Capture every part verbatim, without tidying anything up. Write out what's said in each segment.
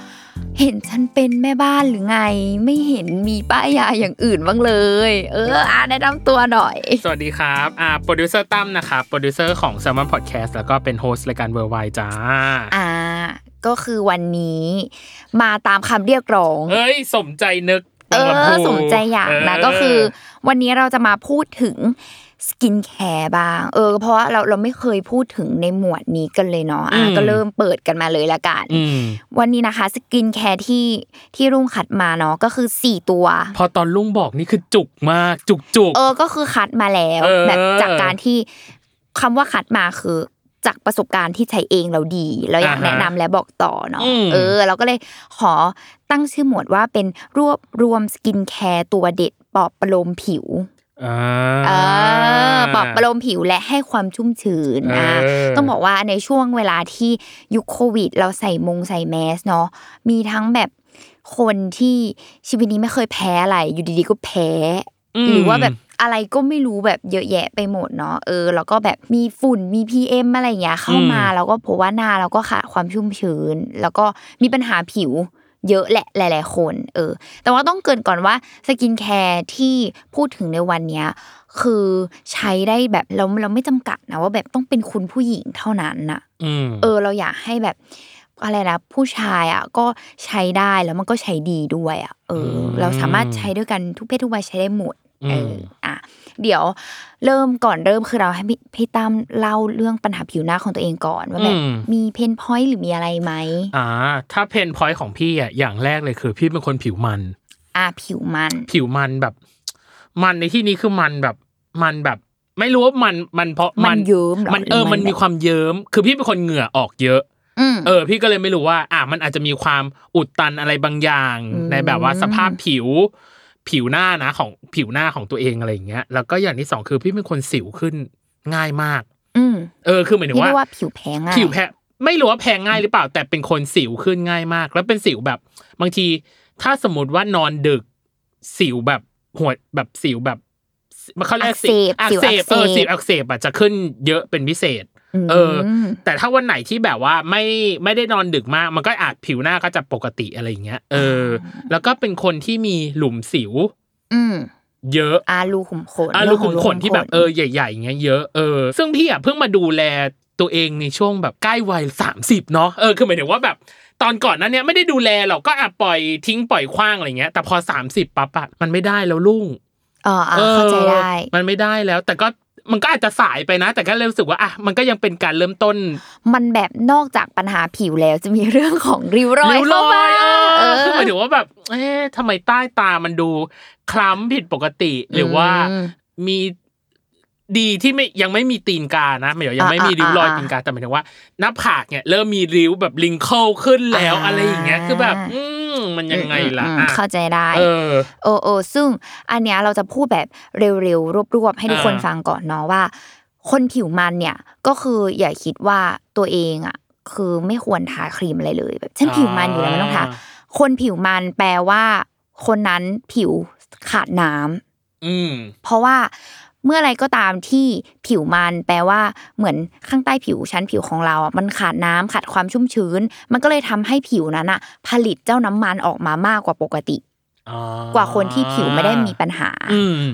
เห็นฉันเป็นแม่บ้านหรือไงไม่เห็นมีป้ายยาอย่างอื่นบ้างเลยเอออาแนะนำตัวหน่อยสวัสดีครับอ่าโปรดิวเซอร์ตั้มนะครับโปรดิวเซอร์ของ Salmon Podcast แล้วก็เป็นโฮสต์รายการ Worldwide จ้าอ่าก็คือวันนี้มาตามคำเรียกร้องเฮ้ยสมใจนึกเออสมใจอยากนะก็คือวันนี้เราจะมาพูดถึงสกินแคร์บ้างเออเพราะว่าเราเราไม่เคยพูดถึงในหมวดนี้กันเลยเนาะอ่ะก็เริ่มเปิดกันมาเลยละกันวันนี้นะคะสกินแคร์ที่ที่รุ่งคัดมาเนาะก็คือสี่ตัวพอตอนรุ่งบอกนี่คือจุกมากจุกๆเออก็คือคัดมาแล้วแบบจากการที่คำว่าคัดมาคือจากประสบการณ์ที่ใช้เองเราดีเราอยากแนะนำและบอกต่อเนาะเออเราก็เลยขอตั้งชื่อหมวดว่าเป็นรวบรวมสกินแคร์ตัวเด็ดปลอบประโลมผิวอ่าปลอบประโลมผิวและให้ความชุ่มชื้นนะต้องบอกว่าในช่วงเวลาที่ยุคโควิดเราใส่มงใส่แมสเนาะมีทั้งแบบคนที่ชีวิตนี้ไม่เคยแพ้อะไรอยู่ดีๆก็แพ้หรือว่าแบบอะไรก็ไม่รู้แบบเยอะแยะไปหมดเนาะเออแล้วก็แบบมีฝุ่นมี พี เอ็ม อะไรอย่างเงี้ยเข้ามาแล้วก็เพราะว่าหน้าเราก็ขาดความชุ่มชื้นแล้วก็มีปัญหาผิวเยอะแหละหลายๆคนเออแต่ว่าต้องเกริ่นก่อนว่าสกินแคร์ที่พูดถึงในวันเนี้ยคือใช้ได้แบบเราเราไม่จำกัดนะว่าแบบต้องเป็นคุณผู้หญิงเท่านั้นนะเออเราอยากให้แบบอะไรนะผู้ชายอ่ะก็ใช้ได้แล้วมันก็ใช้ดีด้วยอ่ะเออเราสามารถใช้ด้วยกันทุกเพศทุกวัยใช้ได้หมดเอออ่ะเดี๋ยวเริ่มก่อนเริ่มคือเราให้พี่ตั้มเล่าเรื่องปัญหาผิวหน้าของตัวเองก่อนว่าแบบมีเพนพอยต์หรือมีอะไรไหมอ่าถ้าเพนพอยต์ของพี่อ่ะอย่างแรกเลยคือพี่เป็นคนผิวมันอ่าผิวมันผิวมันแบบมันในที่นี้คือมันแบบมันแบบไม่รู้ว่ามันมันเพราะมันเยิ้มมันเออมันมีความเยิ้มคือพี่เป็นคนเหงื่อออกเยอะเออพี่ก็เลยไม่รู้ว่าอ่ะมันอาจจะมีความอุดตันอะไรบางอย่างในแบบว่าสภาพผิวผิวหน้านะของผิวหน้าของตัวเองอะไรอย่างเงี้ยแล้วก็อย่างที่สองคือพี่เป็นคนสิวขึ้นง่ายมากเออคือหมายถึงว่าพี่ว่าผิวแพ้ง่ายผิวแพ้ไม่รู้ว่าแพ้ง่ายหรือเปล่าแต่เป็นคนสิวขึ้นง่ายมากแล้วเป็นสิวแบบบางทีถ้าสมมติว่านอนดึกสิวแบบหัวแบบสิวแบบเขาเรียกสิวอักเสบเออสิวอักเสบอ่ะจะขึ้นเยอะเป็นพิเศษเออแต่ถ้าวันไหนที่แบบว่าไม่ไม่ได้นอนดึกมากมันก็อาจผิวหน้าก็จะปกติอะไรอย่างเงี้ยเออแล้วก็เป็นคนที่มีหลุมสิวเยอะอารูขุมขนอารูขุมขนที่แบบเออใหญ่ๆอย่างเงี้ยเยอะเออซึ่งพี่อ่ะเพิ่งมาดูแลตัวเองในช่วงแบบใกล้วัยสามสิบเนาะเออคือหมายถึงว่าแบบตอนก่อนนั้นเนี่ยไม่ได้ดูแลหรอกก็อ่ะปล่อยทิ้งปล่อยขว้างอะไรเงี้ยแต่พอสามสิบปั๊บอ่ะมันไม่ได้แล้วลุงอ๋อเข้าใจได้มันไม่ได้แล้วแต่ก็มันก็อาจจะสายไปนะแต่ก็รู้สึกว่าอ่ะมันก็ยังเป็นการเริ่มต้นมันแบบนอกจากปัญหาผิวแล้วจะมีเรื่องของริ้วรอยเข้ามาเออคือหมายถึงว่าแบบเอ๊ะทำไมใต้ตามันดูคล้ำผิดปกติหรือว่ามีดีที่ไม่ยังไม่มีตีนกานะหมายถึงยังไม่มีริ้วรอยตีนกาแต่หมายถึงว่าหน้าผากเนี่ยเริ่มมีริ้วแบบริงเคิลขึ้นแล้วอะไรอย่างเงี้ยคือแบบ มันยังไงล่ะเข้าใจได้เออเออซึ่งอันเนี้ยเราจะพูดแบบเร็วๆรวบๆให้ทุกคนฟังก่อนเนาะว่าคนผิวมันเนี่ยก็คืออย่าคิดว่าตัวเองอ่ะคือไม่ควรทาครีมอะไรเลยแบบฉันผิวมันอยู่แล้วไม่ต้องทาคนผิวมันแปลว่าคนนั้นผิวขาดน้ำอืมเพราะว่าเมื่อไรก็ตามที่ผิวมันแปลว่าเหมือนข้างใต้ผิวชั้นผิวของเราอ่ะมันขาดน้ำขาดความชุ่มชื้นมันก็เลยทำให้ผิวนั้นน่ะผลิตเจ้าน้ำมันออกมามากกว่าปกติอ๋อกว่าคนที่ผิวไม่ได้มีปัญหา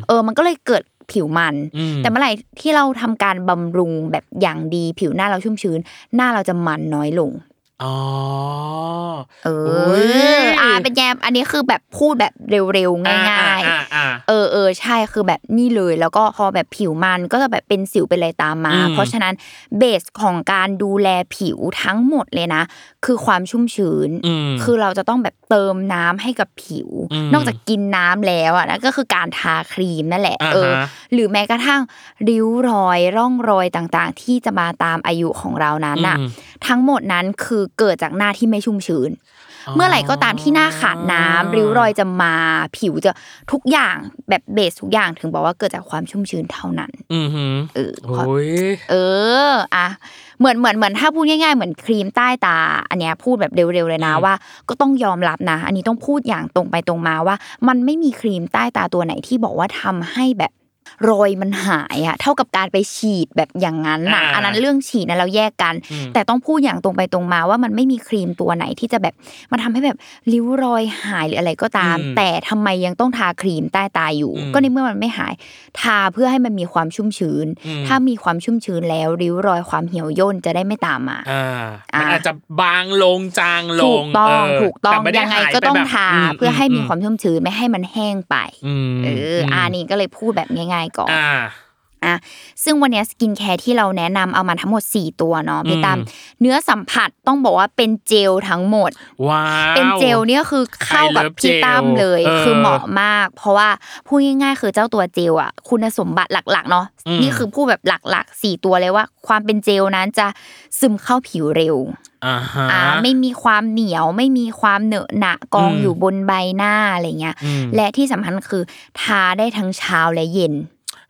เออมันก็เลยเกิดผิวมันแต่เมื่อไหร่ที่เราทำการบำรุงแบบอย่างดีผิวหน้าเราชุ่มชื้นหน้าเราจะมันน้อยลงอ๋อเอออ่าเป็นแยมอันนี้คือแบบพูดแบบเร็วๆง่ายๆเออๆใช่คือแบบนี่เลยแล้วก็พอแบบผิวมันก็จะแบบเป็นสิวเป็นอะไรตามมาเพราะฉะนั้นเบสของการดูแลผิวทั้งหมดเลยนะคือความชุ่มชื้นคือเราจะต้องแบบเติมน้ำให้กับผิวนอกจากกินน้ำแล้วอ่ะนั่นก็คือการทาครีมนั่นแหละเออหรือแม้กระทั่งริ้วรอยร่องรอยต่างๆที่จะมาตามอายุของเรานั้นน่ะทั้งหมดนั้นคือเกิดจากหน้าที่ไม่ชุ่มชื้นเมื่อไหร่ก็ตามที่หน้าขาดน้ำริ้วรอยจะมาผิวจะทุกอย่างแบบเบสทุกอย่างถึงบอกว่าเกิดจากความชุ่มชื้นเท่านั้นอือหือเออโอ้ยเอออ่ะเหมือนเหมือนเหมือนถ้าพูดง่ายๆเหมือนครีมใต้ตาอันเนี้ยพูดแบบเร็วๆเลยนะว่าก็ต้องยอมรับนะอันนี้ต้องพูดอย่างตรงไปตรงมาว่ามันไม่มีครีมใต้ตาตัวไหนที่บอกว่าทำให้แบบรอยมันหายอ่ะเท่ากับการไปฉีดแบบอย่างนั้นน่ะอันนั้นเรื่องฉีดนะเราแยกกันแต่ต้องพูดอย่างตรงไปตรงมาว่ามันไม่มีครีมตัวไหนที่จะแบบมันทำให้แบบริ้วรอยหายหรืออะไรก็ตามแต่ทำไมยังต้องทาครีมใต้ตาอยู่ก็ในเมื่อมันไม่หายทาเพื่อให้มันมีความชุ่มชื้นถ้ามีความชุ่มชื้นแล้วริ้วรอยความเหี่ยวย่นจะได้ไม่ตามมาอ่ามันอาจจะบางลงจางลงถูกต้องถูกต้องยังไงก็ต้องทาเพื่อให้มีความชุ่มชื้นไม่ให้มันแห้งไปเอออันนี้ก็เลยพูดแบบง่ายก่อนอ่ะซึ่งวันนี้สกินแคร์ที่เราแนะนำเอามาทั้งหมดสี่ตัวเนาะพี่ตั้มเนื้อสัมผัสต้องบอกว่าเป็นเจลทั้งหมดว้าวเป็นเจลนี่ก็คือเข้ากับพี่ตั้มเลยคือเหมาะมากเพราะว่าพูดง่ายๆคือเจ้าตัวเจลอ่ะคุณสมบัติหลักๆเนาะนี่คือพูดแบบหลักๆสี่ตัวเลยว่าความเป็นเจลนั้นจะซึมเข้าผิวเร็วUh-huh. อ่าไม่มีความเหนียวไม่มีความเหนอะหนะกอง uh-huh. อยู่บนใบหน้าอะไรเงี้ย uh-huh. และที่สำคัญคือทาได้ทั้งเช้าและเย็น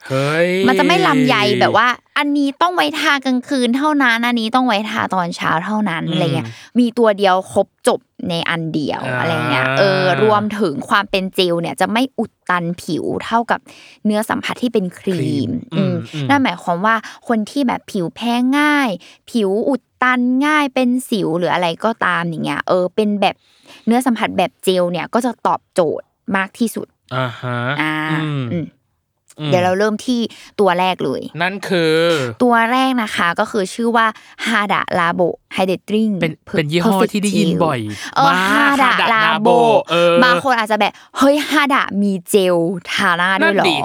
เฮ้ยมันจะไม่ลำใหญ่แบบว่าอันนี้ต้องไว้ทากลางคืนเท่านั้นอันนี้ต้องไว้ทาตอนเช้าเท่านั้นอะไรเงี้ยมีตัวเดียวครบจบในอันเดียวอะไรเงี้ยเออรวมถึงความเป็นเจลเนี่ยจะไม่อุดตันผิวเท่ากับเนื้อสัมผัสที่เป็นครีมอืมนั่นหมายความว่าคนที่แบบผิวแพ้ง่ายผิวอุดตันง่ายเป็นสิวหรืออะไรก็ตามอย่างเงี้ยเออเป็นแบบเนื้อสัมผัสแบบเจลเนี่ยก็จะตอบโจทย์มากที่สุดอ่าฮะอ่าอืมเดี๋ยวเราเริ่มที่ตัวแรกเลยนั่นคือตัวแรกนะคะก็คือชื่อว่า Hada Labo Hydrating เป็นเป็นยี่ห้อที่ได้ยินบ่อยมาก Hada Labo บางคนอาจจะแบบเฮ้ย Hada มีเจลทาหน้าด้วยหรอ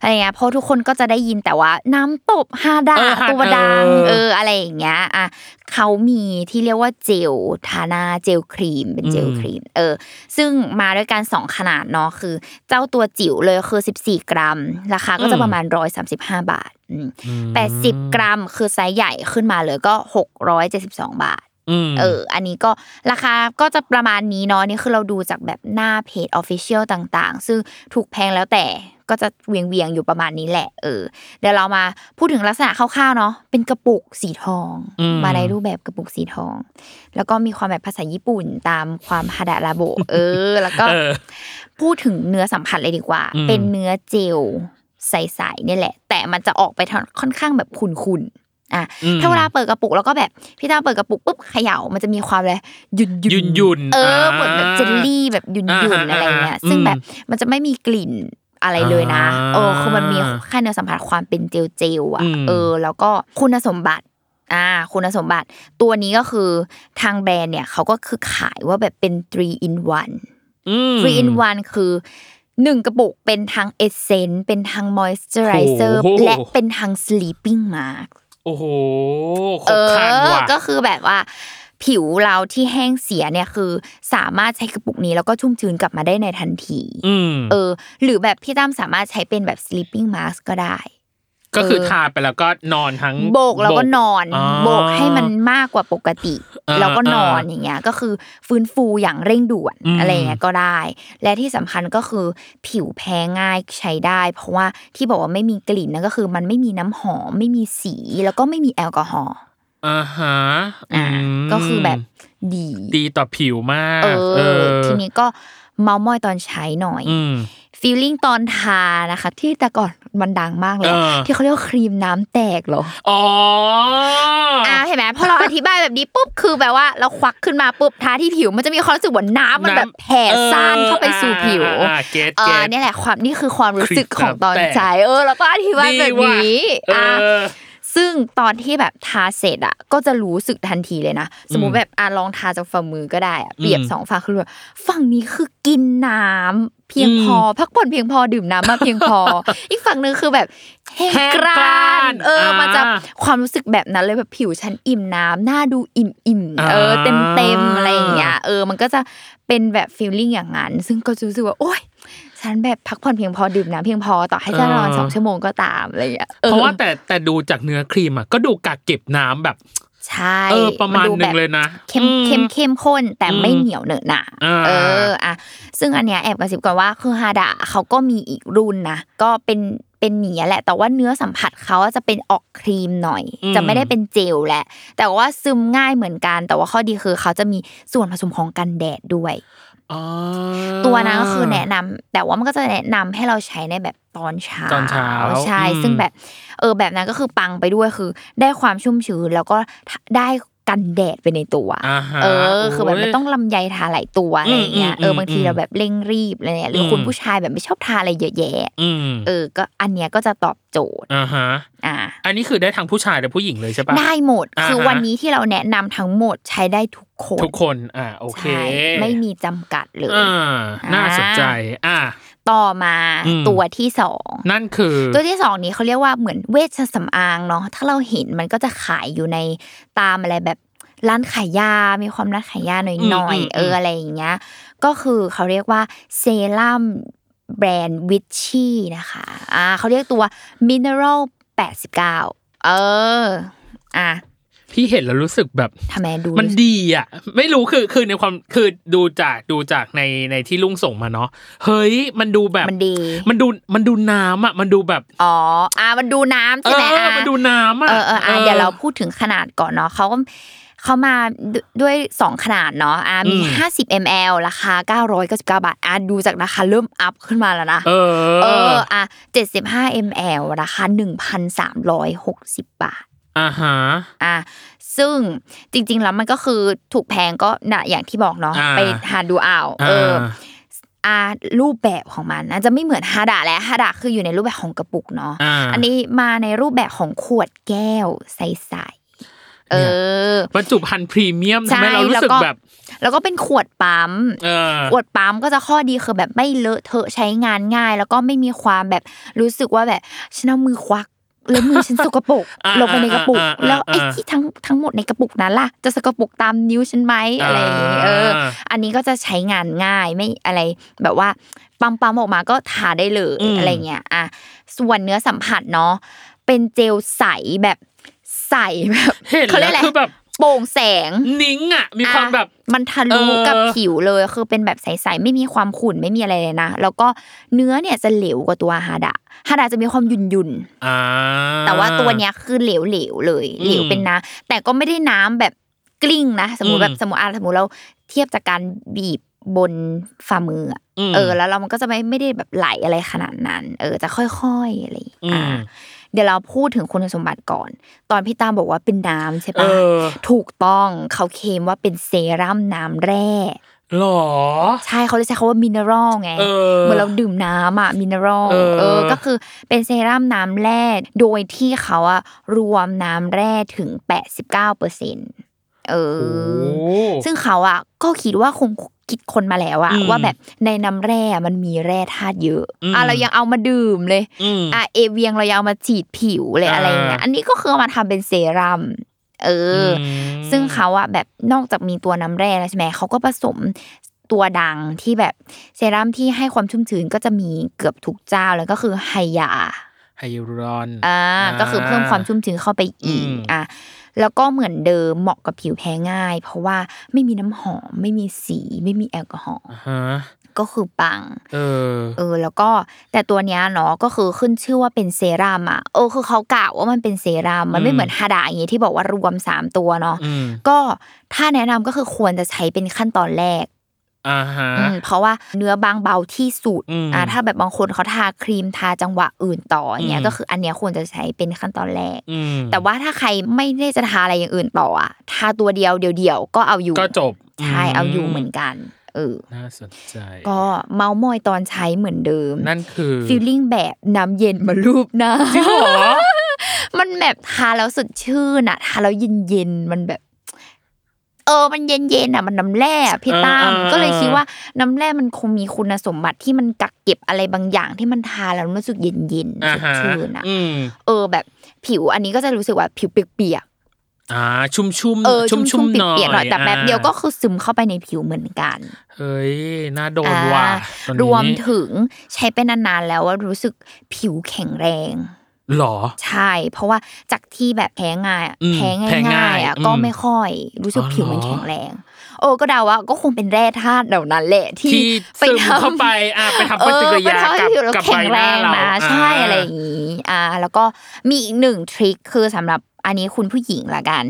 อะไรเงี้ยเพราะทุกคนก็จะได้ยินแต่ว่าน้ำตบ Hada ตัวดังเอออะไรอย่างเงี้ยอ่ะเขามีที่เรียกว่าเจลทาหน้าเจลครีมเป็นเจลครีมเออซึ่งมาด้วยกันสองขนาดเนาะคือเจ้าตัวจิ๋วเลยคือสิบสี่กรัมราคาก็จะประมาณหนึ่งร้อยสามสิบห้าบาทอืมแปดสิบกรัมคือไซส์ใหญ่ขึ้นมาเลยก็หกร้อยเจ็ดสิบสองบาทเอออันนี้ก็ราคาก็จะประมาณนี้เนาะนี่คือเราดูจากแบบหน้าเพจ Official ต่างๆซึ่งถูกแพงแล้วแต่ก็จะเวียงๆอยู่ประมาณนี้แหละเออเดี๋ยวเรามาพูดถึงลักษณะคร่าวๆเนาะเป็นกระปุกสีทองมาในรูปแบบกระปุกสีทองแล้วก็มีความแบบภาษาญี่ปุ่นตามความฮาดะลาโบเออแล้วก็พูดถึงเนื้อสัมผัสเลยดีกว่าเป็นเนื้อเจลใสๆนี่แหละแต่มันจะออกไปค่อนข้างแบบขุ่นๆอ่ะถ้าเวลาเปิดกระปุกแล้วก็แบบพี่ต้าเปิดกระปุกปุ๊บเขย่ามันจะมีความอะไรหยุ่นๆเออเหมือนแบบเจลลี่แบบหยุ่นๆอะไรเงี้ยซึ่งแบบมันจะไม่มีกลิ่นอะไรเลยนะเออคือมันมีแค่เนื้อสัมผัสความเป็นเจลเจลอ่ะเออแล้วก็คุณสมบัติอ่าคุณสมบัติตัวนี้ก็คือทางแบรนด์เนี่ยเขาก็คือขายว่าแบบเป็นสาม in หนึ่ง สาม in หนึ่งคือหนึ่งกระปุกเป็นทั้งเอสเซนส์เป็นทั้งมอยเจอไรเซอร์และเป็นทั้งสลีปปิ้งมาสก์โอ้โหครบครันว่ะก็คือแบบว่าผิวเราที่แห้งเสียเนี่ยคือสามารถใช้กระปุกนี้แล้วก็ชุ่มชื้นกลับมาได้ในทันทีเออหรือแบบพี่ตั้มสามารถใช้เป็นแบบ sleeping mask ก็ได้ ก็คือทาไปแล้วก็นอนทั้งโบกแล้วก็นอนโบกให้มันมากกว่าปกติแล้วก็นอนอย่างเงี้ยก็คือฟื้นฟูอย่างเร่งด่วนอะไรเงี้ยก็ได้และที่สำคัญก็คือผิวแพ้ง่ายใช้ได้เพราะว่าที่บอกว่าไม่มีกลิ่นนั่นก็คือมันไม่มีน้ำหอมไม่มีสีแล้วก็ไม่มีแอลกอฮอล์อ่าฮะอ่าก็คือแบบดีดีต่อผิวมากเออทีนี้ก็เมาท์มอยตอนใช้หน่อยฟีลลิ่งตอนทานะคะที่แต่ก่อนมันดังมากเลยที่เขาเรียกว่าครีมน้ำแตกเหรออ๋ออ่าเห็นไหมพอเราอธิบายแบบนี้ปุ๊บคือแบบว่าเราควักขึ้นมาปุ๊บทาที่ผิวมันจะมีความรู้สึกเหมือนน้ำมันแบบแผ่ซ่านเข้าไปสู่ผิวเออเนี่ยแหละความนี่คือความรู้สึกของตอนใช้เออแล้วก็อธิบายแบบนี้อ่าซึ่งตอนที่แบบทาเสร็จอ่ะก็จะรู้สึกทันทีเลยนะสมมุติแบบอ่ะลองทาจากฝ่ามือก็ได้อ่ะเปรียบสองฝั่งคือฝั่งนี้คือกินน้ำเพียงพอพักผ่อนเพียงพอดื่มน้ำมาเพียงพออีกฝั่งนึงคือแบบแห้งกร้านเออมันจะความรู้สึกแบบนั้นเลยแบบผิวฉันอิ่มน้ำหน้าดูอิ่มๆเออเต็มๆอะไรอย่างเงี้ยเออมันก็จะเป็นแบบฟีลลิ่งอย่างนั้นซึ่งก็รู้สึกว่าโอ๊ยฉันแบบพักผ่อนเพียงพอดื่มน้ำเพียงพอต่อให้จะนอนสองชั่วโมงก็ตามอะไรอย่างเงี้ยเพราะว่าแต่แต่ดูจากเนื้อครีมอ่ะก็ดูกักเก็บน้ำแบบใช่เออประมาณนึงเลยนะเข้มเข้มเข้มข้นแต่ไม่เหนียวเหนอะหนะเอออ่ะซึ่งอันเนี้ยแอบกระซิบก่อนว่าคือฮาดะเขาก็มีอีกรุ่นนะก็เป็นเป็นเนี้ยแหละแต่ว่าเนื้อสัมผัสเขาจะเป็นออกครีมหน่อยจะไม่ได้เป็นเจลแหละแต่ว่าซึมง่ายเหมือนกันแต่ว่าข้อดีคือเขาจะมีส่วนผสมของกันแดดด้วยตัวนั้นก็คือแนะนำแต่ว่ามันก็จะแนะนำให้เราใช้ในแบบตอนเช้าตอนเช้าใช่ซึ่งแบบเออแบบนั้นก็คือปังไปด้วยคือได้ความชุ่มชื้นแล้วก็ได้กันแดดไปในตัวเออคือแบบไม่ต้องลำไยทาหลายตัวอะไรเงี้ยเออบางทีเราแบบเร่งรีบอะไรเนี่ยหรือคุณผู้ชายแบบไม่ชอบทาอะไรเยอะแยะเออก็อันเนี้ยก็จะตอบโจทย์อ่าฮะอ่าอันนี้คือได้ทั้งผู้ชายและผู้หญิงเลยใช่ปะได้หมดคือวันนี้ที่เราแนะนำทั้งหมดใช้ได้ทุกคนทุกคนอ่าโอเคไม่มีจำกัดเลยอ่าน่าสนใจอ่าต่อมาตัวที่สองนั่นคือตัวที่สองนี้เขาเรียกว่าเหมือนเวชสำอางเนาะถ้าเราเห็นมันก็จะขายอยู่ในตามอะไรแบบร้านขายยามีความร้านขายยาหน่อยๆเอออะไรอย่างเงี้ยก็คือเขาเรียกว่าเซรั่มแบรนด์วิชชี่นะคะอ่าเขาเรียกตัวมินเนอรัลแปดสิบเก้าเอออ่ะพี่เห็นแล้วรู้สึกแบบทำไมดูมันดีอ่ะไม่รู้คือคือในความคือดูจากดูจากในในที่ลุงส่งมาเนาะเฮ้ยมันดูแบบมันดีมันดูมันดูน้ำอ่ะมันดูแบบอ๋ออ่ะมันดูน้ำใช่ไหมอ่ะมันดูน้ำอ่ะเออเอออ่ะเดี๋ยวเราพูดถึงขนาดก่อนเนาะเขาก็เขามาด้วยสองขนาดเนาะอ่ะมีห้าสิบมิลลิลิตรราคาเก้าร้อยเก้าสิบเก้าบาทอ่ะดูจากราคาเริ่มอัพขึ้นมาแล้วนะเออเอออ่ะเจ็ดสิบห้ามิลลิลิตรราคา หนึ่งพันสามร้อยหกสิบบาทอ่าฮะอ่ะซึ่งจริงๆแล้วมันก็คือถูกแพงก็น่ะอย่างที่บอกเนาะไปหาดูเอาเอออ่ารูปแบบของมันอาจจะไม่เหมือนฮาดะและฮาดะคืออยู่ในรูปแบบของกระปุกเนาะอันนี้มาในรูปแบบของขวดแก้วใสๆเออบรรจุภัณฑ์พรีเมียมทำให้เรารู้สึกแบบแล้วก็เป็นขวดปั๊มขวดปั๊มก็จะข้อดีคือแบบไม่เลอะเทอะใช้งานง่ายแล้วก็ไม่มีความแบบรู้สึกว่าแบบฉันเอามือควักแล้วมือฉันสกปรกลงไปในกระปุกแล้วไอ้ที่ทั้งทั้งหมดในกระปุกนั้นล่ะจะสกปรกตามนิ้วฉันไหมอะไรอย่างเงี้ยเอออันนี้ก็จะใช้งานง่ายไม่อะไรแบบว่าปั๊มปั๊มออกมาก็ทาได้เลยอะไรเงี้ยอ่ะส่วนเนื้อสัมผัสเนาะเป็นเจลใสแบบใสแบบเขาเรียกอะไรโปร่งแสงนิ่งอ่ะมีความแบบมันทะลุกับผิวเลยคือเป็นแบบใสๆไม่มีความขุ่นไม่มีอะไรเลยนะแล้วก็เนื้อเนี่ยจะเหลวกว่าตัวฮาดะฮาดะจะมีความยุ่นๆอ่าแต่ว่าตัวเนี้ยคือเหลวๆเลยเหลวเป็นน้ำแต่ก็ไม่ได้น้ำแบบกลิ้งนะสมมุติแบบสมมุติอ่ะสมมุติเราเทียบจากการบีบบนฝ่ามือเออแล้วเรามันก็จะไม่ไม่ได้แบบไหลอะไรขนาดนั้นเออจะค่อยๆอะไรอ่าเดี๋ยวเราพูดถึงคุณสมบัติก่อนตอนพี่ตามบอกว่าเป็นน้ำใช่ปะถูกต้องเขาเคลมว่าเป็นเซรั่มน้ำแร่หรอใช่เขาเลยใช้คำว่ามินเนอรัลไงเมื่อเราดื่มน้ำอะมินเนอรัลเออก็คือเป็นเซรั่มน้ำแร่โดยที่เขาอะรวมน้ำแร่ถึง แปดสิบเก้าเปอร์เซ็นต์ เออซึ่งเขาอะก็คิดว่าคงคิดคนมาแล้วอะว่าแบบในน้ำแร่มันมีแร่ธาตุเยอะอ่ะเรายังเอามาดื่มเลยอ่ะเอเวียงเรายังเอามาฉีดผิวเลยอะไรอย่างเงี้ยอันนี้ก็คือมาทำเป็นเซรั่มเออซึ่งเขาอะแบบนอกจากมีตัวน้ำแร่แล้วใช่ไหมเขาก็ผสมตัวดังที่แบบเซรั่มที่ให้ความชุ่มชื้นก็จะมีเกือบทุกเจ้าเลยก็คือไฮยาไฮ รอนอ่าก็คือเพิ่มความชุ่มชื้นเข้าไปอีกอ่ะแล้วก็เหมือนเดิมเหมาะกับผิวแพ้ง่ายเพราะว่าไม่มีน้ำหอมไม่มีสีไม่มีแอลกอฮอล์ก็คือปังเออเออแล้วก็แต่ตัวเนี้ยเนาะก็คือขึ้นชื่อว่าเป็นเซรั่มอ่ะเออคือเขากล่าวว่ามันเป็นเซรั่มมันไม่เหมือนฮาดะอย่างงี้ที่บอกว่ารวมสามตัวเนาะก็ถ้าแนะนำก็คือควรจะใช้เป็นขั้นตอนแรกอ่าฮะเพราะว่าเนื้อบางเบาที่สุดอ่าถ้าแบบบางคนเขาทาครีมทาจังหวะอื่นต่ออย่างเงี้ยก็คืออันเนี้ยควรจะใช้เป็นขั้นตอนแรกแต่ว่าถ้าใครไม่ได้จะทาอะไรอย่างอื่นต่ออ่ะทาตัวเดียวเดียวๆก็เอาอยู่ก็จบใช่เอาอยู่เหมือนกันเออน่าสนใจก็เมามอยตอนใช้เหมือนเดิมนั่นคือฟีลลิ่งแบบน้ำเย็นมาลูบหน้าจริงเหรอมันแบบทาแล้วสดชื่นอ่ะทาแล้วเย็นๆมันแบบเออมันเย็นๆอ่ะมันน้ำแร่พี่ตามก็เลยคิดว่าน้ำแร่มันคงมีคุณสมบัติที่มันกักเก็บอะไรบางอย่างที่มันทาแล้วรู้สึกเย็นๆสดชื่นอ่ะเออแบบผิวอันนี้ก็จะรู้สึกว่าผิวเปียกอ่าชุ่มๆเออชุ่มๆเปียกๆหน่อยแต่แบบเดียวก็คือซึมเข้าไปในผิวเหมือนกันเฮ้ยน่าโดนว่ะรวมถึงใช้ไปนานๆแล้วว่ารู้สึกผิวแข็งแรงหรอใช่เพราะว่าจากที่แบบแพ้ง่ายแพ้ง่ายๆอ่ะก็ไม่ค่อยรู้สึกผิวมันแข็งแรงโอ้ก็เดาว่าก็คงเป็นแร่ธาตุเหล่านั้นแหละที่ซึมเข้าไปอ่ะไปทำปฏิกิริยากับกับใบหน้าเราใช่อะไรอย่างงี้อ่าแล้วก็มีอีกหนึ่งทริคคือสำหรับอันนี้คุณผู้หญิงละกัน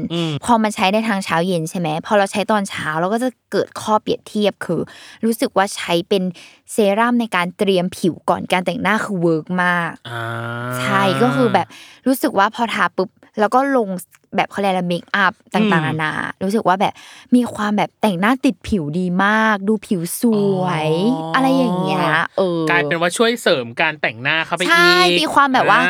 พอมันใช้ได้ทางเช้าเย็นใช่ไหมพอเราใช้ตอนเช้าเราก็จะเกิดข้อเปรียบเทียบคือรู้สึกว่าใช้เป็นเซรั่มในการเตรียมผิวก่อนการแต่งหน้าคือเวิร์กมากใช่ก็คือแบบรู้สึกว่าพอทาปุ๊บแล้วก็ลงแบบเขาเรียกอะไรเมคอัพต่างๆนานารู้สึกว่าแบบมีความแบบแต่งหน้าติดผิวดีมากดูผิวสวยอะไรอย่างเงี้ยเออกลายเป็นว่าช่วยเสริมการแต่งหน้าเข้าไปอีกใช่มีความแบบว่า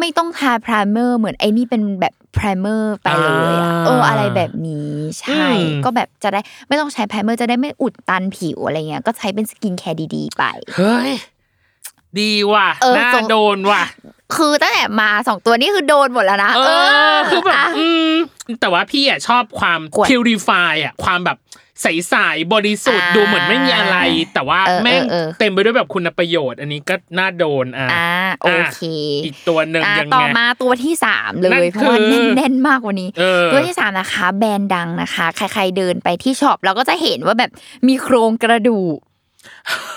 ไม่ต้องทาไพรเมอร์เหมือนไอ้นี่เป็นแบบไพรเมอร์ไปเลยเอออะไรแบบนี้ใช่ก็แบบจะได้ไม่ต้องใช้ไพรเมอร์จะได้ไม่อุดตันผิวอะไรเงี้ยก็ใช้เป็นสกินแคร์ดีๆไปเฮ้ยดีว่ะน่าโดนว่ะคือตั้งแต่มาสองตัวนี้คือโดนหมดแล้วนะเออคือแบบอืมแต่ว่าพี่อ่ะชอบความ purify อ่ะความแบบใสๆบริสุทธิ์ดูเหมือนไม่มีอะไรแต่ว่าแม่งเต็มไปด้วยแบบคุณประโยชน์อันนี้ก็น่าโดนอ่ะอ่าโอเคอีกตัวนึงยังไงต่อมาตัวที่สามเลยเพราะว่าแน่นมากกว่านี้ตัวที่สามนะคะแบรนด์ดังนะคะใครๆเดินไปที่ช็อปเราก็จะเห็นว่าแบบมีโครงกระดูก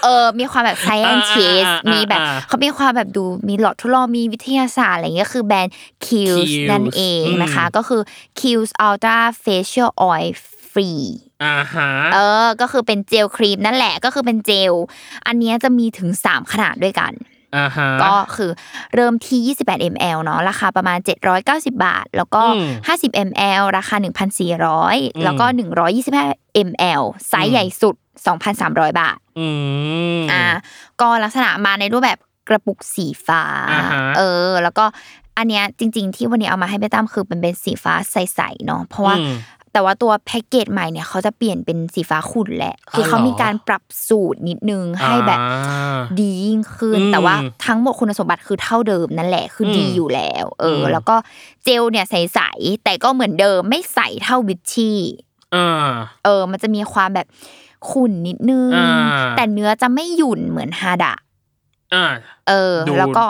เออมีความแบบ science chase มีแบบเขามีความแบบดูมีหลอดทดลองมีวิทยาศาสตร์อะไรเงี้ยคือแบรนด์ Kiehl's นั่นเองนะคะก็คือ Kiehl's Ultra Facial Oil Free อ่าฮะเออก็คือเป็นเจลครีมนั่นแหละก็คือเป็นเจลอันเนี้ยจะมีถึงสามขนาดด้วยกันอ่าฮะก็คือเริ่มที่ยี่สิบแปดมิลลิลิตร เนาะราคาประมาณเจ็ดร้อยเก้าสิบบาทแล้วก็ห้าสิบมิลลิลิตร ราคา หนึ่งพันสี่ร้อย แล้วก็หนึ่งร้อยยี่สิบห้ามลลิลิตร ไซส์ใหญ่สุดสองพันสามร้อยบาทอืมอ่าก็ลักษณะมาในรูปแบบกระปุกสีฟ้าเออแล้วก็อันเนี้ยจริงๆที่วันนี้เอามาให้ไปตั้มคือมันเป็นสีฟ้าใสๆเนาะเพราะว่าแต่ว่าตัวแพ็คเกจใหม่เนี่ยเขาจะเปลี่ยนเป็นสีฟ้าขุ่นแหละคือเขามีการปรับสูตรนิดนึงให้แบบดียิ่งขึ้นแต่ว่าทั้งหมดคุณสมบัติคือเท่าเดิมนั่นแหละคือดีอยู่แล้วเออแล้วก็เจลเนี่ยใสๆแต่ก็เหมือนเดิมไม่ใสเท่าวิชชี่เออมันจะมีความแบบขุ่นนิดนึงแต่เนื้อจะไม่หยุ่นเหมือนฮาดะเออแล้วก็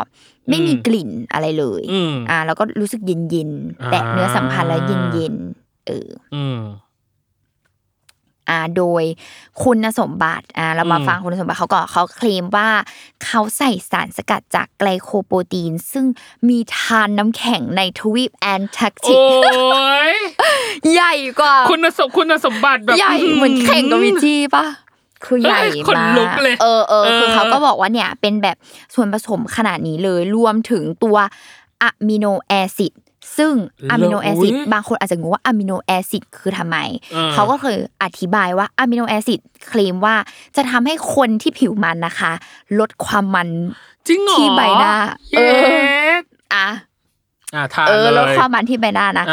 ไม่มีกลิ่นอะไรเลยอ่าแล้วก็รู้สึกเย็นๆแต่เนื้อสัมผัสแล้วเย็นๆเอออ่าโดยคุณสมบัติอ่าเรามาฟังคุณสมบัติเขาก่อนเขาเคลมว่าเขาใส่สารสกัดจากไกลโคโปรตีนซึ่งมีธารน้ำแข็งในทวีปแอนตาร์กติกใหญ่กว่าคุณสมคุณสมบัติแบบใหญ่เหมือนแข่งกับวิธีป่ะคือใหญ่มากเออเออคือเขาก็บอกว่าเนี่ยเป็นแบบส่วนผสมขนาดนี้เลยรวมถึงตัวอะมิโนแอซิดซึ่งอะมิโนแอซิดบางคนอาจจะงงว่าอะมิโนแอซิดคือทำไมเขาก็เคยอธิบายว่าอะมิโนแอซิดเคลมว่าจะทำให้คนที่ผิวมันนะคะลดความมันที่ใบหน้าเอออ่ะเออลดความมันที่ใบหน้านะ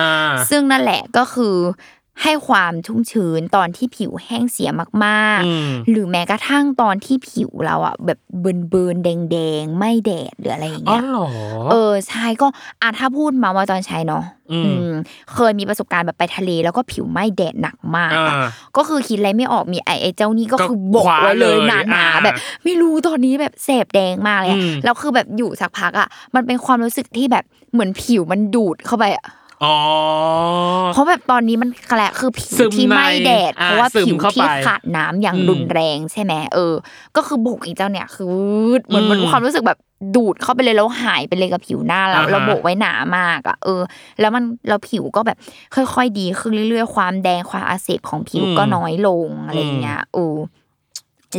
ซึ่งนั่นแหละก็คือ ให้ความชุ่มชื้นตอนที่ผิวแห้งเสียมากๆหรือแม้กระทั่งตอนที่ผิวเราอ่ะแบบเบิร์นๆแดงๆไม่แดดหรืออะไรอย่างเงี้ยอ๋อเหรอเออใช่ก็อ่ะถ้าพูดมาว่าตอนใช้เนาะอืมเคยมีประสบการณ์แบบไปทะเลแล้วก็ผิวไหม้แดดหนักมากก็คือคิดอะไรไม่ออกมีไอ้ไอ้เจ้านี่ก็คือบกไว้เลยหนาๆแบบไม่รู้ตอนนี้แบบแสบแดงมากเลยแล้วคือแบบอยู่สักพักอ่ะมันเป็นความรู้สึกที่แบบเหมือนผิวมันดูดเข้าไปอ่ะอ๋อเพราะแบบตอนนี้มันแกละคือผิวที่ไม่แดดเพราะว่าผิวที่ขาดน้ำอย่างรุนแรงใช่มั้ยเออก็คือบุกอีเจ้าเนี่ยคือเหมือนมันความรู้สึกแบบดูดเข้าไปเลยแล้วหายไปเลยกับผิวหน้าเราเราโบกไว้หนามากอ่ะเออแล้วมันแล้วผิวก็แบบค่อยๆดีขึ้นเรื่อยๆความแดงความอักเสบของผิวก็น้อยลงอะไรอย่างเงี้ยโอ้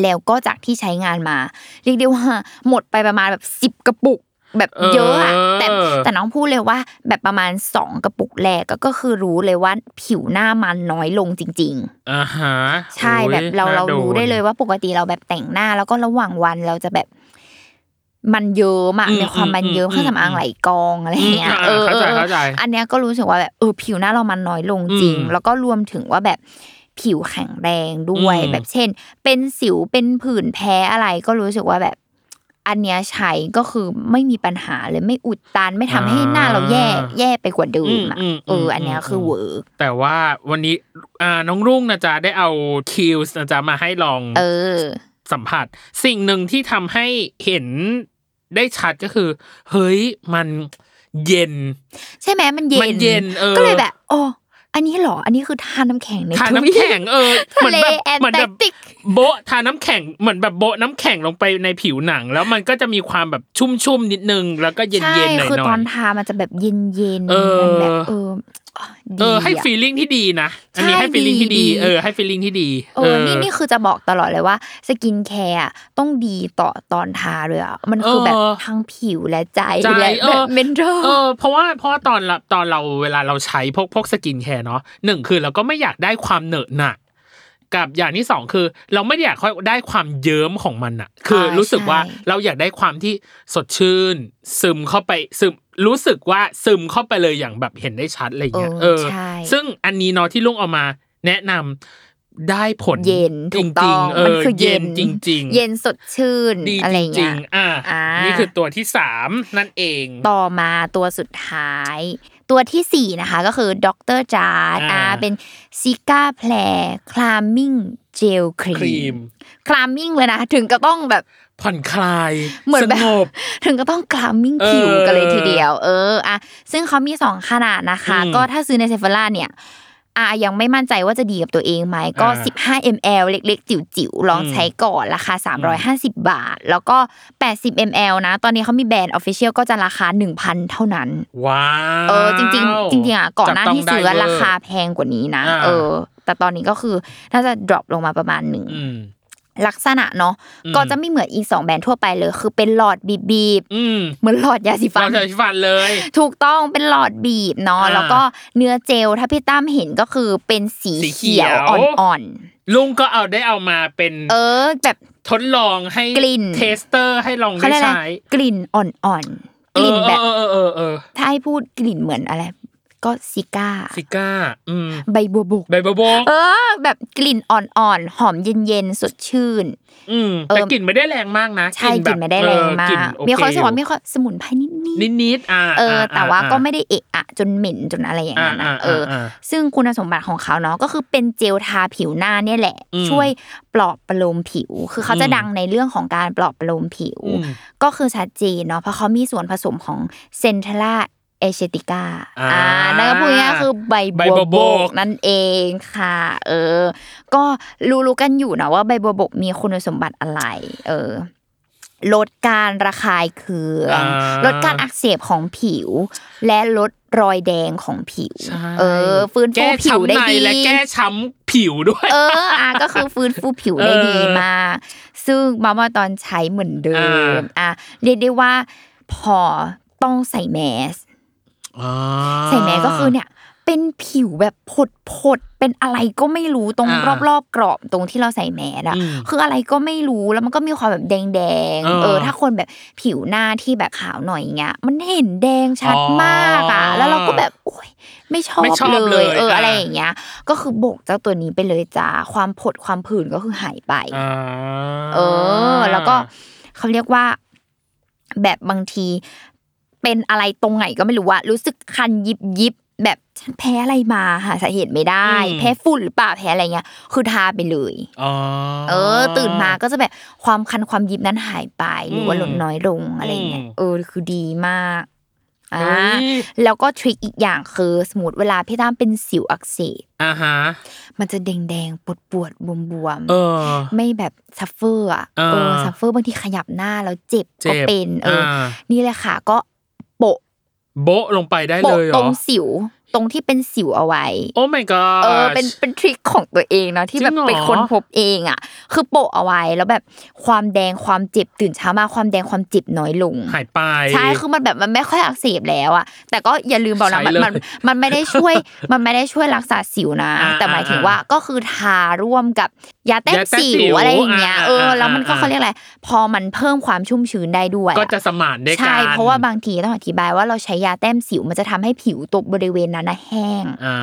แล้วก็จากที่ใช้งานมาเรียกได้ว่าหมดไปประมาณแบบสิบกระปุกแบบเยอะอ่ะแต่แต่น้องพูดเลยว่าแบบประมาณสองกระปุกแรกก็ก็คือรู้เลยว่าผิวหน้ามันน้อยลงจริงๆอ่าฮะใช่แบบเราเรารู้ได้เลยว่าปกติเราแบบแต่งหน้าแล้วก็ระหว่างวันเราจะแบบมันเยอะมากในความมันเยอะเครื่องสำอางไหลกองอะไรอย่างเงี้ยเอออันเนี้ยก็รู้สึกว่าแบบเออผิวหน้าเรามันน้อยลงจริงแล้วก็รวมถึงว่าแบบผิวแข็งแรงด้วยแบบเช่นเป็นสิวเป็นผื่นแพ้อะไรก็รู้สึกว่าแบบอันเนี้ยใช้ก็คือไม่มีปัญหาเลยไม่อุดตันไม่ทำให้หน้าเราแย่แย่ไปกว่าเดิมอ่ะเอออันเนี้ยคือเวอร์แต่ว่าวันนี้อ่าน้องรุ่งนะจ๊ะได้เอาคิวส์นะจ๊ะมาให้ลองเออสัมผัสสิ่งหนึ่งที่ทำให้เห็นได้ชัดก็คือเฮ้ยมันเย็นใช่ไหมมันเย็นมันเย็นเออก็เลยแบบอ๋ออันนี้หรออันนี้คือทาน้ำแข็งในทาน้ำแข็งเออเหมือนแบบเหมือนแบบโบะทาน้ำแข็งเหมือนแบบโบะน้ำแข็งลงไปในผิวหนังแล้วมันก็จะมีความแบบชุ่มๆนิดนึงแล้วก็เย็นๆหน่อยๆใช่คือตอนทามันจะแบบเย็นๆมันแบบเออเออให้ฟีลลิ่งที่ดีนะอันนี้ให้ฟีลลิ่งที่ดีเออให้ฟีลลิ่งที่ดีเออนี่นี่คือจะบอกตลอดเลยว่าสกินแคร์ต้องดีต่อตอนทาด้วยอ่ะมันคือแบบทั้งผิวและใจและแบบเมนเทอร์เออเพราะว่าเพราะตอนตอนเราเวลาเราใช้พวกพวกสกินแคร์เนาะหนึ่งคือเราก็ไม่อยากได้ความเหนอะหนะกับอย่างที่สองคือเราไม่อยากได้ความเยิ้มของมันอ่ะคือรู้สึกว่าเราอยากได้ความที่สดชื่นซึมเข้าไปซึมรู้สึกว่าซึมเข้าไปเลยอย่างแบบเห็นได้ชัดอะไรอย่างเงี้ยเออซึ่งอันนี้เนาะที่ลุงเอามาแนะนำได้ผลเย็นจริงๆเออเย็นจริงๆเย็นสดชื่นอะไรอย่างเงี้ยอ่านี่คือตัวที่สามนั่นเองต่อมาตัวสุดท้ายตัวที่สี่นะคะก็คือด็อกเตอร์จาร์ดอ่าเป็นซิก้าแพลคลาร์มิ่งเจลครีมคลาร์มิ่งเลยนะถึงก็ต้องแบบผ่อนคลายสงบถึงก็ต้องคลาร์มิ่งผิวกันเลยทีเดียวเอออ่ะซึ่งเขามีสองขนาดนะคะก็ถ้าซื้อในเซฟาร่าเนี่ยอ่ะยังไม่มั่นใจว่าจะดีกับตัวเองไหมก็สิบห้ามิลลิลิตร เล็กๆจิ๋วๆลองใช้ก่อนราคาสามร้อยห้าสิบบาทแล้วก็แปดสิบมิลลิลิตร นะตอนนี้เขามีแบรนด์ Official ก็จะราคา หนึ่งพัน เท่านั้นว้าวเออจริงๆจริงๆอ่ะก่อนหน้าที่ซื้อราคาแพงกว่านี้นะเออแต่ตอนนี้ก็คือน่าจะดรอปลงมาประมาณนึงลักษณะเนาะก็จะไม่เหมือนอีสองแบรนด์ทั่วไปเลยคือเป็นหลอดบีบๆเหมือนหลอดยาสีฟันหลอดยาสีฟันเลยถูกต้องเป็นหลอดบีบเนาะแล้วก็เนื้อเจลถ้าพี่ตั้มเห็นก็คือเป็นสีเขียวอ่อนๆลุงก็เอาได้เอามาเป็นเออแบบทดลองให้เทสเตอร์ให้ลองได้ใช้กลิ่นอ่อนๆกลิ่นแบบถ้าให้พูดกลิ่นเหมือนอะไรก็ซิก้าซิก้าอืมใบบัวบกใบบัวบกเออแบบกลิ่นอ่อนๆหอมเย็นๆสดชื่นอืมแต่กลิ่นไม่ได้แรงมากนะกลิ่นแบบไม่ได้แรงมากมีความหอมมีความสมุนไพรนิดๆนิดๆอ่าเออแต่ว่าก็ไม่ได้เอะอะจนเหม็นจนอะไรอย่างนั้นนะเออซึ่งคุณสมบัติของเขาเนาะก็คือเป็นเจลทาผิวหน้าเนี่ยแหละช่วยปลอบประโลมผิวคือเขาจะดังในเรื่องของการปลอบประโลมผิวก็คือชัดเจนเนาะเพราะเขามีส่วนผสมของเซนเทล่าเอเชติก้าอ่านั่นก็พูดง่ายๆคือใบบัวบกนั่นเองค่ะเออก็รู้ๆกันอยู่นะว่าใบบัวบกมีคุณสมบัติอะไรเออลดการระคายเคืองลดการอักเสบของผิวและลดรอยแดงของผิวเออฟื้นฟูผิวได้ดีและแก้ช้ำผิวด้วยเอออ่ะก็คือฟื้นฟูผิวได้ดีมากซึ่งมาว่าตอนใช้เหมือนเดิมอ่ะเรียกได้ว่าพอต้องใส่แมสใส่แมสก็คือเนี่ยเป็นผิวแบบผดๆเป็นอะไรก็ไม่รู้ตรงรอบๆกรอบตรงที่เราใส่แมสอะคืออะไรก็ไม่รู้แล้วมันก็มีความแบบแดงๆเออถ้าคนแบบผิวหน้าที่แบบขาวหน่อยอย่างเงี้ยมันเห็นแดงชัดมากอะแล้วเราก็แบบโอ๊ย ไม่ชอบเลยเอออะไรอย่างเงี้ยก็คือโบกเจ้าตัวนี้ไปเลยจ้าความผดความผื่นก็คือหายไปเออแล้วก็เขาเรียกว่าแบบบางทีเป็นอะไรตรงไหนก็ไม่รู้ว่ารู้สึกคันยิบยิบแบบฉันแพ้อะไรมาหาสาเหตุไม่ได้แพ้ฝุ่นหรือเปล่าแพ้อะไรเงี้ยคือทาไปเลยอ๋อเออตื่นมาก็จะแบบความคันความยิบนั้นหายไปหรือว่าลดน้อยลงอะไรเงี้ยเออคือดีมากอ่าแล้วก็ทริคอีกอย่างคือสมมุติเวลาพี่ตั้มเป็นสิวอักเสบอ่าฮะมันจะแดงๆปวดๆบวมๆไม่แบบซัฟเฟอร์อ่ะเออซัฟเฟอร์บางทีขยับหน้าแล้วเจ็บก็เป็นเออนี่แหละค่ะก็โปะโบะลงไปได้เลยเหรอตรงสิวตรงที่เป็นสิวเอาไว้โอ้ my god เออเป็นเป็นทริคของตัวเองนะที่แบบเป็นคนพบเองอ่ะคือโปะเอาไว้แล้วแบบความแดงความเจ็บตื่นเช้ามาความแดงความเจ็บน้อยลงหายไปใช่คือมันแบบมันไม่ค่อยอักเสบแล้วอ่ะแต่ก็อย่าลืมบอกนะมันมันไม่ได้ช่วยมันไม่ได้ช่วยรักษาสิวนะแต่หมายถึงว่าก็คือทาร่วมกับยาแต้สิวอะไรอย่างเงี้ยเออแล้วมันก็เค้าเรียกอะไรพอมันเพิ่มความชุ่มชื้นได้ด้วยก็จะสมานได้กันใช่เพราะว่าบางทีต้องอธิบายว่าเราใช้ยาแต้สิวมันจะทำให้ผิวตบบริเวณนั้นน่ะแห้งอ่า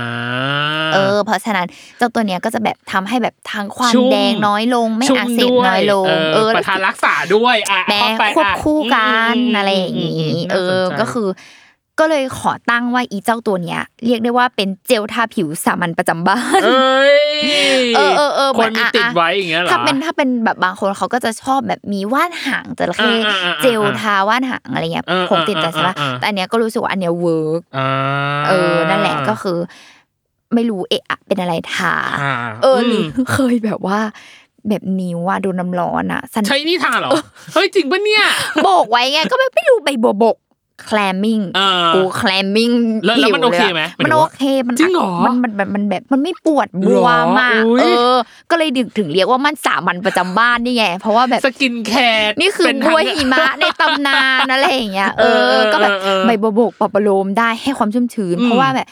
เออเพราะฉะนั้นเจ้าตัวเนี้ยก็จะแบบทำให้แบบทางความแดงน้อยลงไม่อักเสบน้อยลงเออประทานรักษาด้วยอ่ะเข้าไปควบคู่กันอะไรอย่างงี้เออก็คือก็เลยขอตั้งว่าอีเจ้าตัวเนี้ยเรียกได้ว่าเป็นเจลทาผิวสามัญประจำบ้านเอ้ยเออๆๆคนมีติดไว้อย่างเงี้ยเหรอถ้าเป็นถ้าเป็นแบบบางคนเค้าก็จะชอบแบบมีว่านหางจระเข้เจลทาว่านหางอะไรเงี้ยผมติดใจใช่ป่ะแต่อันเนี้ยก็รู้สึกว่าอันเนี้ยเวิร์คอ่าเออนั่นแหละก็คือไม่รู้เอะอะเป็นอะไรทาเออเคยแบบว่าแบบนิ้วอ่ะโดนน้ำร้อนอ่ะใช้นี่ทาเหรอเฮ้ยจริงป่ะเนี่ยโบกไว้ไงก็แบบไม่รู้ใบบัวบกclamming กู clamming แล้วมันโอเคมั้ยมันโอเคมันมันแบบมันแบบมันไม่ปวดบวมมากเออก็เลยดึกถึงเรียกว่ามันสามัญประจำบ้านนี่ไงเพราะว่าแบบสกินแคร์นี่คือบัวหิมะในตำนานอะไรอย่างเงี้ยเออก็แบบใบบัวบกปรับประโลมได้ให้ความชุ่มชื้นเพราะว่าแบบ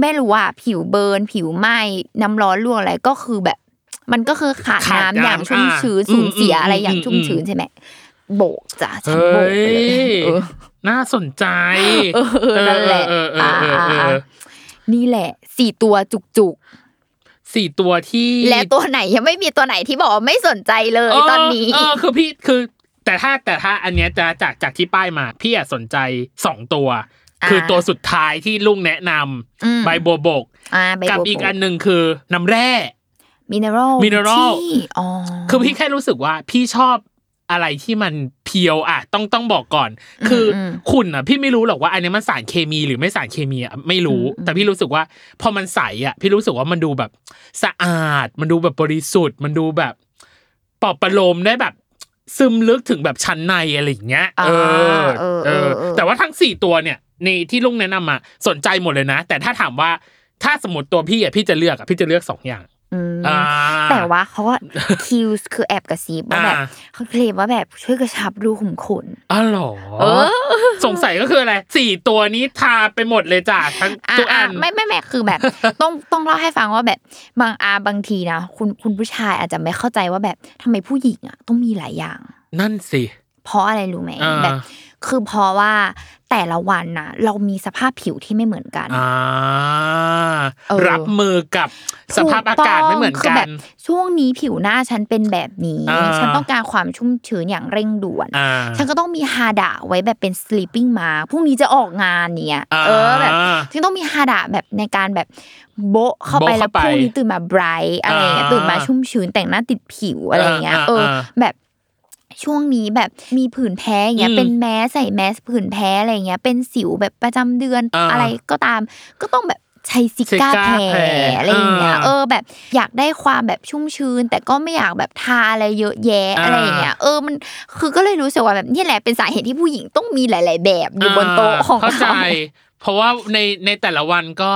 ไม่รู้อ่ะผิวเบิร์นผิวไหม้น้ำร้อนลวกอะไรก็คือแบบมันก็คือขาดน้ำอย่างชุ่มชื้นสูญเสียอะไรอย่างชุ่มชื้นใช่มั้ยโบกจ้ะฉันโบกเลยเออน่าสนใจเออนั่นแหละอ่านี่แหละสี่ตัวจุกๆสี่ตัวที่และตัวไหนยังไม่มีตัวไหนที่บอกว่าไม่สนใจเลยตอนนี้เออคือพี่คือแต่ถ้าแต่ถ้าอันเนี้ยจะจากจากที่ป้ายมาพี่อ่ะสนใจสองตัวคือตัวสุดท้ายที่ลุงแนะนำใบบัวบกกับอีกอันนึงคือน้ำแร่มิเนอรัลมิเนอรัลอ๋อคือพี่แค่รู้สึกว่าพี่ชอบอะไรที่มันเพียวอ่ะต้องต้องบอกก่อนคือคุณอ่ะพี่ไม่รู้หรอกว่าอันนี้มันสารเคมีหรือไม่สารเคมีอ่ะไม่รู้แต่พี่รู้สึกว่าพอมันใสอ่ะพี่รู้สึกว่ามันดูแบบสะอาดมันดูแบบบริสุทธิ์มันดูแบบปลอบประโลมได้แบบซึมลึกถึงแบบชั้นในอะไรอย่างเงี้ยเออเออแต่ว่าทั้งสี่ตัวเนี่ยในที่ลุงแนะนำอ่ะสนใจหมดเลยนะแต่ถ้าถามว่าถ้าสมมติตัวพี่อ่ะพี่จะเลือกอ่ะพี่จะเลือกสองอย่างแต่ว่าเขาก็คิวคือแอบกระซิบว่าแบบเขาเคลมว่าแบบช่วยกระชับรูขุมขนอ๋อเหรอสงสัยก็คืออะไรสี่ตัวนี้ทาไปหมดเลยจ้ะทั้งตัวอันไม่ไม่แม่คือแบบต้องต้องเล่าให้ฟังว่าแบบบางอาบางทีนะคุณคุณผู้ชายอาจจะไม่เข้าใจว่าแบบทำไมผู้หญิงอ่ะต้องมีหลายอย่างนั่นสิเพราะอะไรรู้ไหมแบบคือเพราะว่าแต่ละวันน่ะเรามีสภาพผิวที่ไม่เหมือนกันอ่ารับมือกับสภาพอากาศไม่เหมือนกันแบบช่วงนี้ผิวหน้าฉันเป็นแบบนี้ฉันต้องการความชุ่มชื้นอย่างเร่งด่วนฉันก็ต้องมีฮาดะไว้แบบเป็น sleeping mask พรุ่งนี้จะออกงานเนี่ยเออแบบฉันต้องมีฮาดะแบบในการแบบโบะเข้าไปแล้วพรุ่งนี้ตื่นมา bright อะไรอย่างเงี้ยตื่นมาชุ่มชื้นแต่งหน้าติดผิวอะไรอย่างเงี้ยเออแบบช่วงนี้แบบมีผื่นแพ้อย่างเงี้ยเป็นแมสใส่แมสผื่นแพ้อะไรอย่างเงี้ยเป็นสิวแบบประจำเดือนอะไรก็ตามก็ต้องแบบใช้ซิก้าแพ้อะไรอย่างเงี้ยเออแบบอยากได้ความแบบชุ่มชื้นแต่ก็ไม่อยากแบบทาอะไรเยอะแยะอะไรอย่างเงี้ยเออมันคือก็เลยรู้สึกว่าแบบนี่แหละเป็นสาเหตุที่ผู้หญิงต้องมีหลายๆแบบอยู่บนโต๊ะของเขาเข้าใจเพราะว่าในในแต่ละวันก็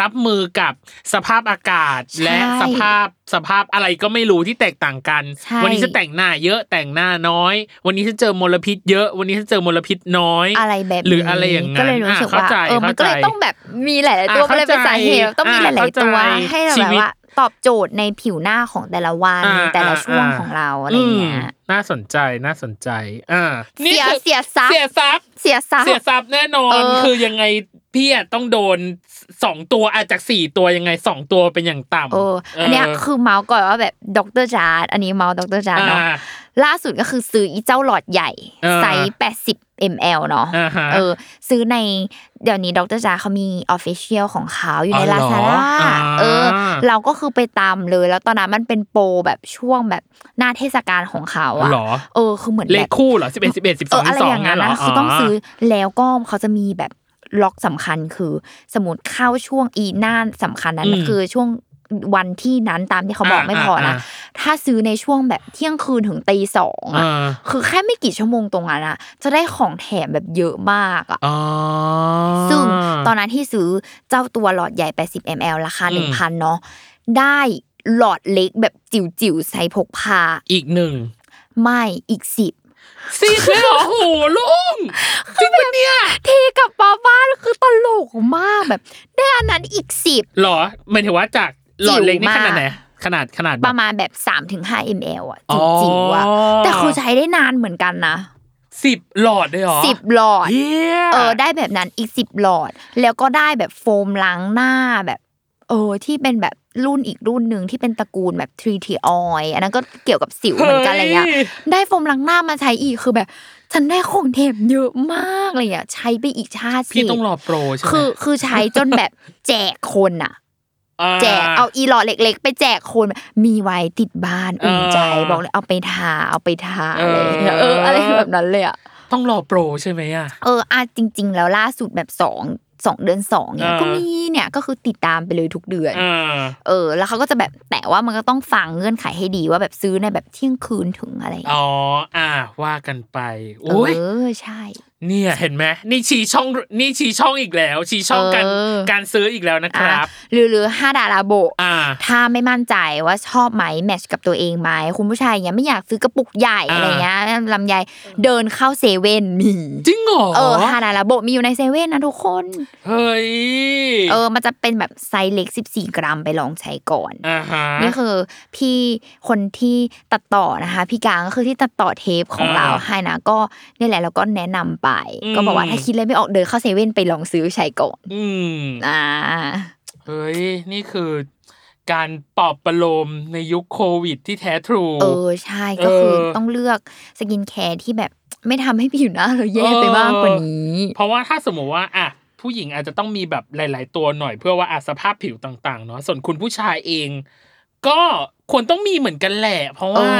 รับมือกับสภาพอากาศและสภาพสภาพอะไรก็ไม่รู้ที่แตกต่างกันวันนี้ฉันแต่งหน้าเยอะแต่งหน้าน้อยวันนี้ฉันเจอมลพิษเยอะวันนี้ฉันเจอมลพิษน้อยอะไรแบบหรืออะไรอย่างนั้นก็เลยรู้สึกว่าเออมันก็เลยต้องแบบมีหลายๆตัวก็เลยเป็นสาเหตุต้องมีหลายๆตัวให้เราแบบว่าตอบโจทย์ในผิวหน้าของแต่ละวันแต่ละช่วงของเราอะไรเงี้ยน่าสนใจน่าสนใจอ่าเสียเสียซับเสียซับเสียซับแน่นอนคือยังไง พี่อ่ะต้องโดนสองตัวอาจจากสี่ตัวยังไงสองตัวเป็นอย่างต่ำเอออันเนี้ยคือเมาก่อนว่าแบบดร.จาร์ดอันนี้เมาดร.จาร์ดเนาะล่าสุดก็คือซื้ออีเจ้าหลอดใหญ่ไซส์แปดสิบมิลลิลิตร เนาะเออซื้อในเดี๋ยวนี้ดร.จาร์ดเขามี Official ของเขาอยู่ใน Lazada เออเราก็คือไปตามเลยแล้วตอนนั้นมันเป็นโปรแบบช่วงแบบหน้าเทศกาลของเขาอ่ะเออคือเหมือนแบบเลขคู่เหรอสิบเอ็ด สิบเอ็ด สิบสอง สิบสองอะไรอย่างเงี้ยคือต้องซื้อแล้วก็เขาจะมีแบบล็อกสำคัญคือสมมุติเข้าช่วงอีหน้าสำคัญนั้นคือช่วงวันที่นั้นตามที่เขาบอกไม่พอนะถ้าซื้อในช่วงแบบเที่ยงคืนถึงตีสองอ่ะคือแค่ไม่กี่ชั่วโมงตรงนั้นอ่ะจะได้ของแถมแบบเยอะมากอ่ะซึ่งตอนนั้นที่ซื้อเจ้าตัวหลอดใหญ่แปดสิบมิลลิลิตรราคา หนึ่งพัน เนาะได้หลอดเล็กแบบจิ๋วๆใส่พกพาอีกหนึ่งไม่อีกสิบสิบเลยเหรอโหลุงจริงปะเนี่ยเทกลับมาบ้านคือตลกมากแบบได้อันนั้นอีกสิบหรอหมายถึงว่าจากหลอดเล็กนี่ขนาดไหนขนาดขนาดประมาณแบบ สามถึงห้ามิลลิลิตร อ่ะจริงๆว่ะแต่เขาใช้ได้นานเหมือนกันนะสิบหลอดเลยเหรอสิบหลอดเออได้แบบนั้นอีกสิบหลอดแล้วก็ได้แบบโฟมล้างหน้าแบบเออที่เป็นแบบรุ่นอีกรุ่นนึงที่เป็นตระกูลแบบ ทรี ที Oil อันนั้นก็เกี่ยวกับสิวเหมือนกันอะไรเงี้ยได้โฟมล้างหน้ามาใช้อีกคือแบบฉันได้ของเทพเยอะมากเลยอ่ะใช้ไปอีกชาติพี่ต้องรอโปรใช่มั้ยคือคือใช้จนแบบแจกคนน่ะแจกเอาอีหลอดเล็กๆไปแจกคนมีไว้ติดบ้านอุ่นใจบอกเลยเอาไปทาเอาไปทาอะไรเงี้ยเอออะไรแบบนั้นเลยอ่ะต้องรอโปรใช่มั้ยอ่ะเอออ่ะจริงๆแล้วล่าสุดแบบสองสองเดือนสองเนี่ยก็มีเนี่ยก็คือติดตามไปเลยทุกเดือนเออแล้วเขาก็จะแบบแต่ว่ามันก็ต้องฟังเงื่อนไขให้ดีว่าแบบซื้อในแบบเที่ยงคืนถึงอะไรอ๋ออ่าว่ากันไปโอ้ยเออใช่เนี่ยเห็นไหมนี่ชี้ช่องนี่ชี้ช่องอีกแล้วชี้ช่องกันการซื้ออีกแล้วนะครับหรือหรือห้าดาราโบถ้าไม่มั่นใจว่าชอบไหมแมทช์กับตัวเองไหมคุณผู้ชายเนี่ยไม่อยากซื้อกระปุกใหญ่อะไรเงี้ยลำไยเดินเข้าเซเว่นมีจริงเหรอเออห้าดาราโบมีอยู่ในเซเว่นนะทุกคนเฮ้ยเออมันจะเป็นแบบไซส์เล็กสิบสี่กรัมไปลองใช้ก่อนนี่คือพี่คนที่ตัดต่อนะคะพี่กางก็คือที่ตัดต่อเทปของเราให้นะก็นี่แหละแล้วก็แนะนำก็บอกว่าถ้าคิดเลยไม่ออกเดินเข้าเซเว่นไปลองซื้อใช้ก่อนอืมอ่าเฮ้ยนี่คือการปลอบประโลมในยุคโควิดที่แท้ทรูเออใช่ก็คือต้องเลือกสกินแคร์ที่แบบไม่ทำให้ผิวหน้าเราแย่ไปมากกว่านี้เพราะว่าถ้าสมมติว่าอะผู้หญิงอาจจะต้องมีแบบหลายๆตัวหน่อยเพื่อว่าสภาพผิวต่างๆเนาะส่วนคุณผู้ชายเองก็ควรต้องมีเหมือนกันแหละเพราะว่า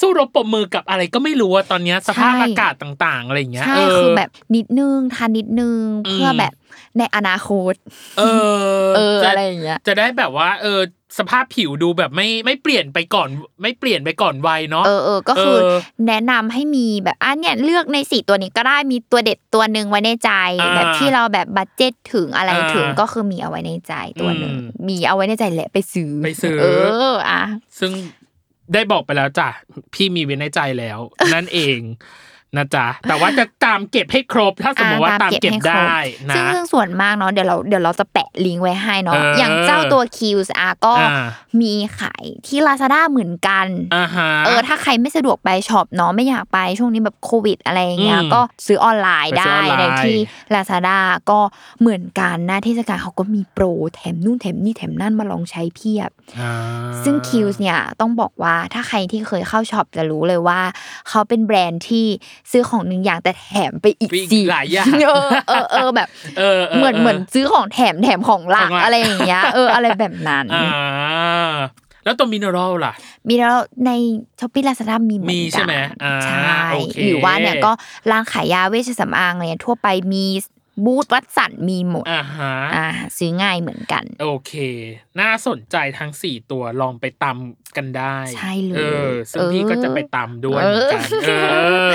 สู้รบปมมือกับอะไรก็ไม่รู้ว่าตอนนี้สภาพอากาศต่างๆอะไรอย่างเงี้ยใช่คือแบบนิดนึงทานนิดนึงเพื่อแบบในอนาคตเออเอออะไรอย่างเงี้ยจะได้แบบว่าเออสภาพผิวดูแบบไม่ไม่เปลี่ยนไปก่อนไม่เปลี่ยนไปก่อนวัยเนาะเออเออก็คือแนะนำให้มีแบบอ่ะเนี่ยเลือกในสี่ตัวนี้ก็ได้มีตัวเด็ดตัวนึงไว้ในใจแบบที่เราแบบบัดเจ็ตถึงอะไรถึงก็คือมีเอาไว้ในใจตัวนึงมีเอาไว้ในใจแหละไปซื้อไปซื้อเอออ่ะซึ่งได้บอกไปแล้วจ้ะพี่มีไว้ในใจแล้วนั่นเองนะจ๊ะแต่ว่าจะตามเก็บให้ครบถ้าสมมติว่าตามเก็บได้นะซึ่งส่วนมากเนาะเดี๋ยวเราเดี๋ยวเราจะแปะลิงก์ไว้ให้เนาะอย่างเจ้าตัว คิว อาร์ ก็มีขายที่ Lazada เหมือนกันเออถ้าใครไม่สะดวกไปช็อปเนาะไม่อยากไปช่วงนี้แบบโควิดอะไรอย่างเงี้ยก็ซื้อออนไลน์ได้ในที่ Lazada ก็เหมือนกันนะเทศกาลเขาก็มีโปรแถมนู่นแถมนี่แถมนั่นมาลองใช้เพียบซึ่ง คิว เนี่ยต้องบอกว่าถ้าใครที่เคยเข้าช็อปจะรู้เลยว่าเขาเป็นแบรนด์ที่ซื้อของหนึ่งอย่างแต่แถมไปอีกสี่หลายอย่างเออเออเออแบบเหมือนเหมือนซื้อของแถมแถมของหลักอะไรอย่างเงี้ยเอออะไรแบบนั้นอ่าแล้วตัวมินเนอรัลล่ะมินเนอรัลในช้อปปี้ Lazada มีเหมือนกันมีใช่ไหมอ่าใช่หรือว่าเนี่ยก็ร้านขายยาเวชสำอางอะไรทั่วไปมีบูธวัตสันมีหมดอ่าฮะอ่าซื้อง่ายเหมือนกันโอเคน่าสนใจทั้งสี่ตัวลองไปตามกันได้ใช่เลยเออซึ่งพี่ก็จะไปตามด้วยเหมือนกันเออ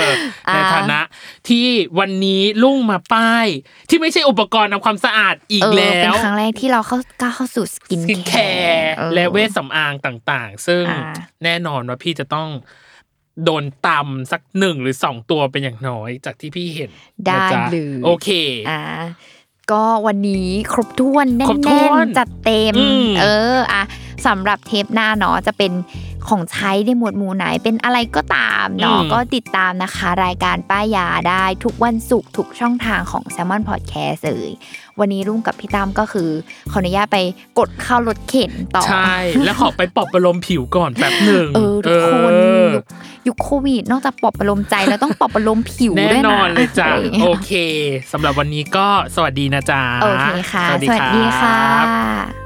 ในฐานะที่วันนี้ลุ่งมาป้ายที่ไม่ใช่อุปกรณ์ทำความสะอาดอีกแล้วเป็นครั้งแรกที่เราเข้าก้าวเข้าสู่สกินแคร์และเวชสำอางต่างๆซึ่งแน่นอนว่าพี่จะต้องโดนตำสักหนึ่งหรือสองตัวเป็นอย่างน้อยจากที่พี่เห็นได้เลยโอเคอ่าก็วันนี้ครบถ้วนแน่นๆจัดเต็มเอออ่ะสำหรับเทปหน้าเนาะจะเป็น ของใช้ในหมวดหมู่ไหนเป็นอะไรก็ตามเนาะก็ติดตามนะคะรายการป้ายาได้ทุกวันศุกร์ทุกช่องทางของ Salmon Podcast เลยวันนี้รุ่งกับพี่ตั้มก็คือขออนุญาตไปกดเข้ารถเข็นต่อใช่แล้วขอไปปอบประโลมผิวก่อนแป๊บนึงเออทุกคนยุคโควิดนอกจากปอบประโลมใจแล้วต้องปอบประโลมผิวด้วยนะแน่นอนเลยจ้ะโอเคสำหรับวันนี้ก็สวัสดีนะจ๊ะโอเคค่ะสวัสดีค่ะ